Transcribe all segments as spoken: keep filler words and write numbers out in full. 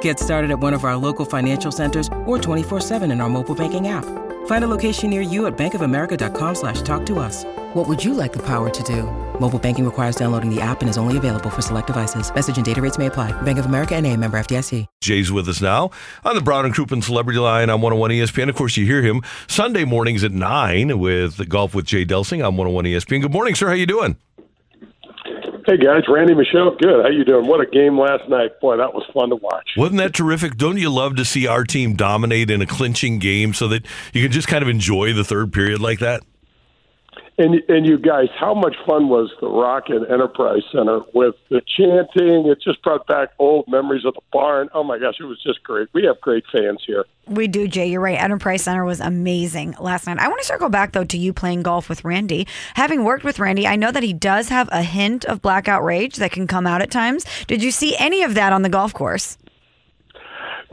Get started at one of our local financial centers or twenty-four seven in our mobile banking app. Find a location near you at bank of america dot com slash talk to us. What would you like the power to do? Mobile banking requires downloading the app and is only available for select devices. Message and data rates may apply. Bank of America N A, member F D I C. Jay's with us now on the Brown and Crouppen Celebrity Line on one oh one E S P N. Of course, you hear him Sunday mornings at nine with Golf with Jay Delsing on one oh one E S P N. Good morning, sir. How you doing? Hey, guys. Randy, Michelle, good. How you doing? What a game last night. Boy, that was fun to watch. Wasn't that terrific? Don't you love to see our team dominate in a clinching game so that you can just kind of enjoy the third period like that? And, and you guys, how much fun was the Rock and Enterprise Center with the chanting? It just brought back old memories of the barn. Oh, my gosh, it was just great. We have great fans here. We do, Jay. You're right. Enterprise Center was amazing last night. I want to circle back, though, to you playing golf with Randy. Having worked with Randy, I know that he does have a hint of blackout rage that can come out at times. Did you see any of that on the golf course?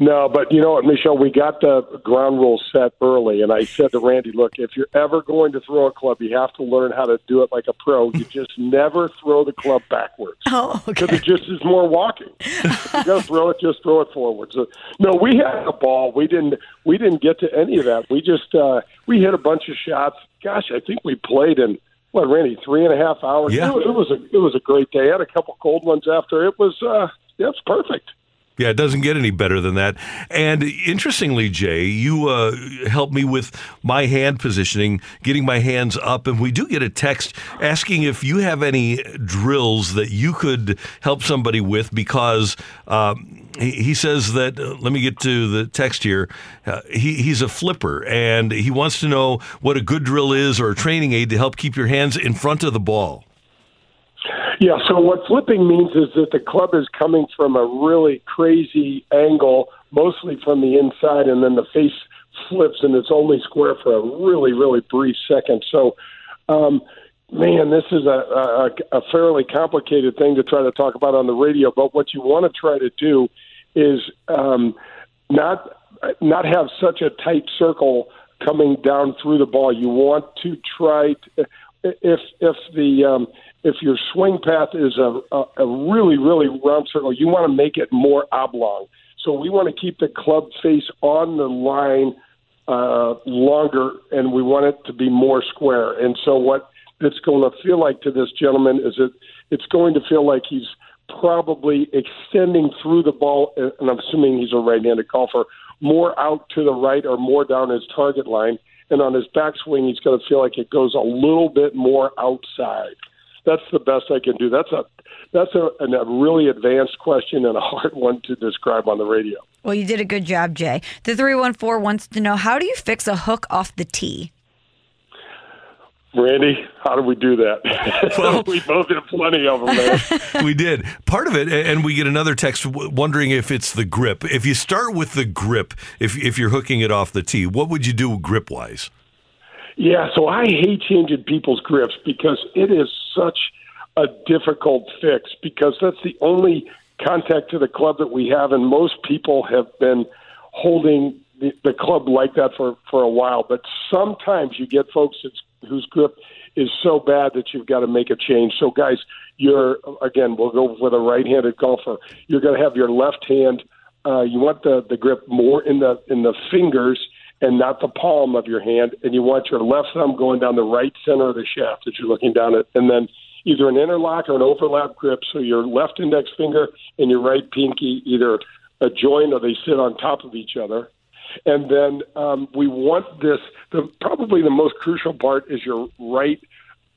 No, but you know what, Michelle, we got the ground rules set early, and I said to Randy, look, if you're ever going to throw a club, you have to learn how to do it like a pro. You just never throw the club backwards. Oh, okay. Because it just is more walking. If you got to throw it, just throw it forward. So, no, we had a ball. We didn't We didn't get to any of that. We just uh, we hit a bunch of shots. Gosh, I think we played in, what, Randy, three and a half hours? Yeah. It, it, was a, it was a great day. I had a couple cold ones after. It was, uh, yeah, it's perfect. Yeah, it doesn't get any better than that. And interestingly, Jay, you uh, helped me with my hand positioning, getting my hands up. And we do get a text asking if you have any drills that you could help somebody with because um, he, he says that, uh, let me get to the text here, uh, he, he's a flipper and he wants to know what a good drill is or a training aid to help keep your hands in front of the ball. Yeah, so what flipping means is that the club is coming from a really crazy angle, mostly from the inside, and then the face flips, and it's only square for a really, really brief second. So, um, man, this is a, a, a fairly complicated thing to try to talk about on the radio, but what you want to try to do is um, not not have such a tight circle coming down through the ball. You want to try to, if, if the... Um, If your swing path is a, a, a really, really round circle, you want to make it more oblong. So we want to keep the club face on the line uh, longer, and we want it to be more square. And so what it's going to feel like to this gentleman is it, it's going to feel like he's probably extending through the ball, and I'm assuming he's a right-handed golfer, more out to the right or more down his target line. And on his backswing, he's going to feel like it goes a little bit more outside. That's the best I can do. That's a that's a, a really advanced question and a hard one to describe on the radio. Well, you did a good job, Jay. The three one four wants to know, how do you fix a hook off the tee? Randy, how do we do that? Well, we both did plenty of them, man. We did. Part of it, and we get another text wondering if it's the grip. If you start with the grip, if if you're hooking it off the tee, what would you do grip-wise? Yeah, so I hate changing people's grips because it is such a difficult fix because that's the only contact to the club that we have, and most people have been holding the, the club like that for, for a while. But sometimes you get folks that's, whose grip is so bad that you've got to make a change. So, guys, you're again, we'll go with a right-handed golfer. You're going to have your left hand. Uh, you want the, the grip more in the in the fingers and not the palm of your hand, and you want your left thumb going down the right center of the shaft that you're looking down at, and then either an interlock or an overlap grip, so your left index finger and your right pinky either adjoin or they sit on top of each other. And then um, we want this, the, probably the most crucial part is your right,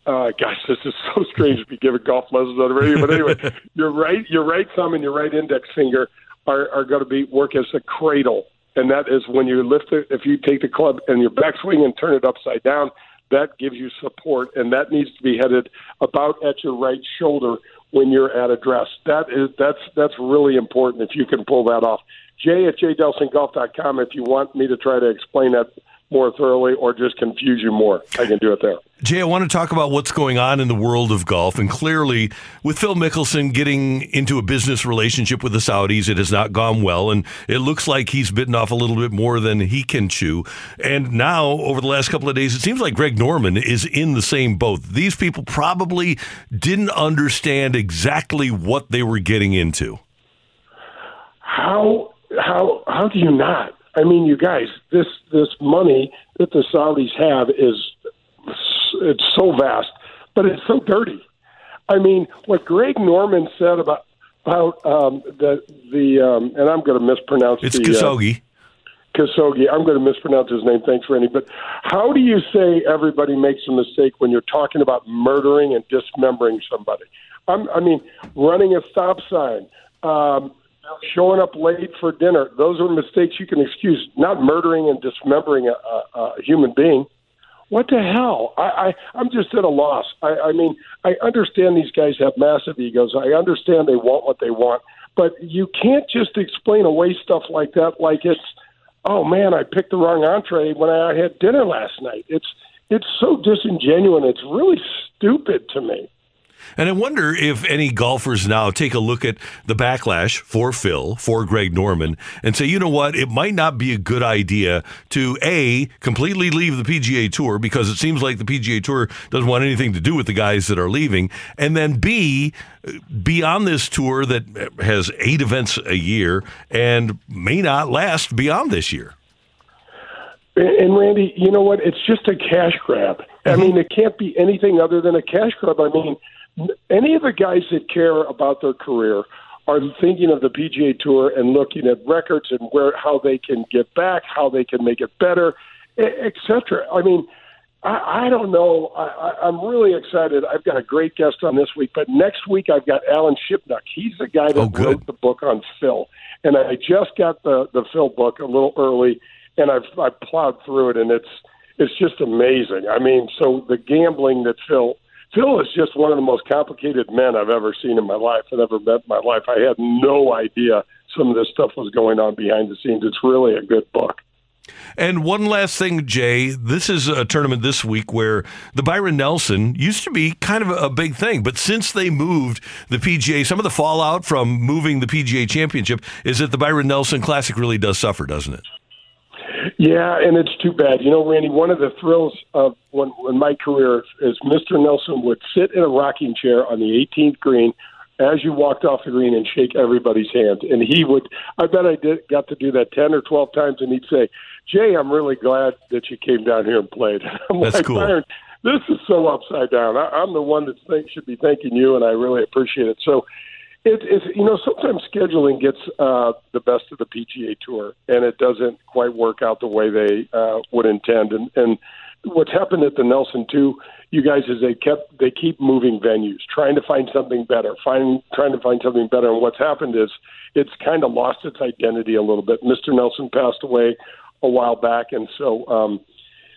uh, gosh, this is so strange to be giving golf lessons on the radio, but anyway, your right your right thumb and your right index finger are, are going to be work as a cradle. And that is when you lift it, if you take the club and your backswing and turn it upside down, that gives you support. And that needs to be headed about at your right shoulder when you're at address. That is, that's, that's really important if you can pull that off. Jay at J Delsing Golf dot com if you want me to try to explain that more thoroughly or just confuse you more. I can do it there. Jay, I want to talk about what's going on in the world of golf. And clearly, with Phil Mickelson getting into a business relationship with the Saudis, it has not gone well. And it looks like he's bitten off a little bit more than he can chew. And now, over the last couple of days, it seems like Greg Norman is in the same boat. These people probably didn't understand exactly what they were getting into. How how how do you not? I mean, you guys, this this money that the Saudis have is, it's so vast, but it's so dirty. I mean, what Greg Norman said about about um, the the um, and I'm going to mispronounce it's the, Khashoggi. Uh, Khashoggi. I'm going to mispronounce his name. Thanks, Randy. But how do you say everybody makes a mistake when you're talking about murdering and dismembering somebody? I'm, I mean, running a stop sign. Um, Showing up late for dinner, those are mistakes you can excuse, not murdering and dismembering a, a, a human being. What the hell? I, I, I'm just at a loss. I, I mean, I understand these guys have massive egos. I understand they want what they want. But you can't just explain away stuff like that like it's, oh, man, I picked the wrong entree when I had dinner last night. It's, it's so disingenuous. It's really stupid to me. And I wonder if any golfers now take a look at the backlash for Phil, for Greg Norman, and say, you know what, it might not be a good idea to, A, completely leave the P G A Tour, because it seems like the P G A Tour doesn't want anything to do with the guys that are leaving, and then, B, be on this tour that has eight events a year and may not last beyond this year. And, Randy, you know what, it's just a cash grab. I mean, it can't be anything other than a cash grab. I mean, any of the guys that care about their career are thinking of the P G A Tour and looking at records and where, how they can get back, how they can make it better, et cetera. I mean, I, I don't know. I, I, I'm really excited. I've got a great guest on this week, but next week I've got Alan Shipnuck. He's the guy that oh, wrote the book on Phil, and I just got the, the Phil book a little early, and I've, I've plowed through it, and it's it's just amazing. I mean, so the gambling that Phil... Phil is just one of the most complicated men I've ever seen in my life. I've ever met in my life. I had no idea some of this stuff was going on behind the scenes. It's really a good book. And one last thing, Jay, this is a tournament this week where the Byron Nelson used to be kind of a big thing, but since they moved the P G A, some of the fallout from moving the P G A Championship is that the Byron Nelson Classic really does suffer, doesn't it? Yeah, and it's too bad. You know, Randy, one of the thrills of when, when my career is Mister Nelson would sit in a rocking chair on the eighteenth green as you walked off the green and shake everybody's hand. And he would, I bet I did, got to do that ten or twelve times, and he'd say, Jay, I'm really glad that you came down here and played. I'm That's like, cool. Byron, this is so upside down. I, I'm the one that think, should be thanking you, and I really appreciate it. So, It, it's, you know, sometimes scheduling gets uh, the best of the P G A Tour, and it doesn't quite work out the way they uh, would intend. And, and what's happened at the Nelson, too, you guys, is they kept they keep moving venues, trying to find something better, find, trying to find something better. And what's happened is it's kind of lost its identity a little bit. Mister Nelson passed away a while back, and so, um,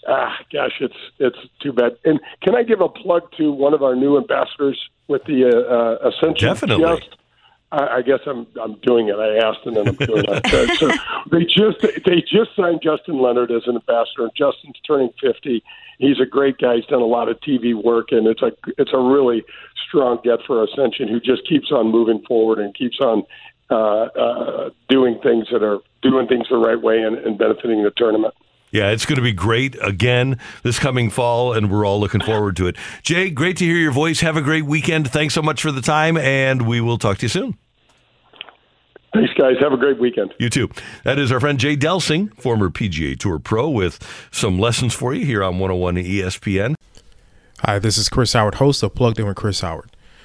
ah, gosh, it's it's too bad. And can I give a plug to one of our new ambassadors with the uh, uh, Ascension? Definitely. Yes. I guess I'm I'm doing it. I asked and then I'm doing it. So they just they just signed Justin Leonard as an ambassador. Justin's turning fifty. He's a great guy. He's done a lot of T V work, and it's a it's a really strong get for Ascension, who just keeps on moving forward and keeps on uh, uh, doing things that are doing things the right way and, and benefiting the tournament. Yeah, it's going to be great again this coming fall, and we're all looking forward to it. Jay, great to hear your voice. Have a great weekend. Thanks so much for the time, and we will talk to you soon. Thanks, guys. Have a great weekend. You too. That is our friend Jay Delsing, former P G A Tour pro, with some lessons for you here on one oh one E S P N. Hi, this is Chris Howard, host of Plugged In with Chris Howard.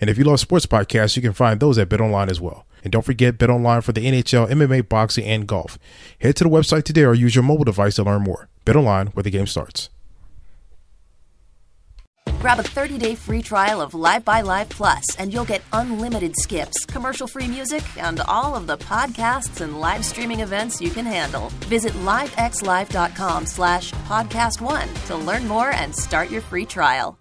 And if you love sports podcasts, you can find those at BetOnline as well. And don't forget BetOnline for the N H L, M M A, boxing, and golf. Head to the website today or use your mobile device to learn more. BetOnline, where the game starts. Grab a thirty-day free trial of LiveXLive Plus, and you'll get unlimited skips, commercial-free music, and all of the podcasts and live streaming events you can handle. Visit live x live dot com slash podcast one to learn more and start your free trial.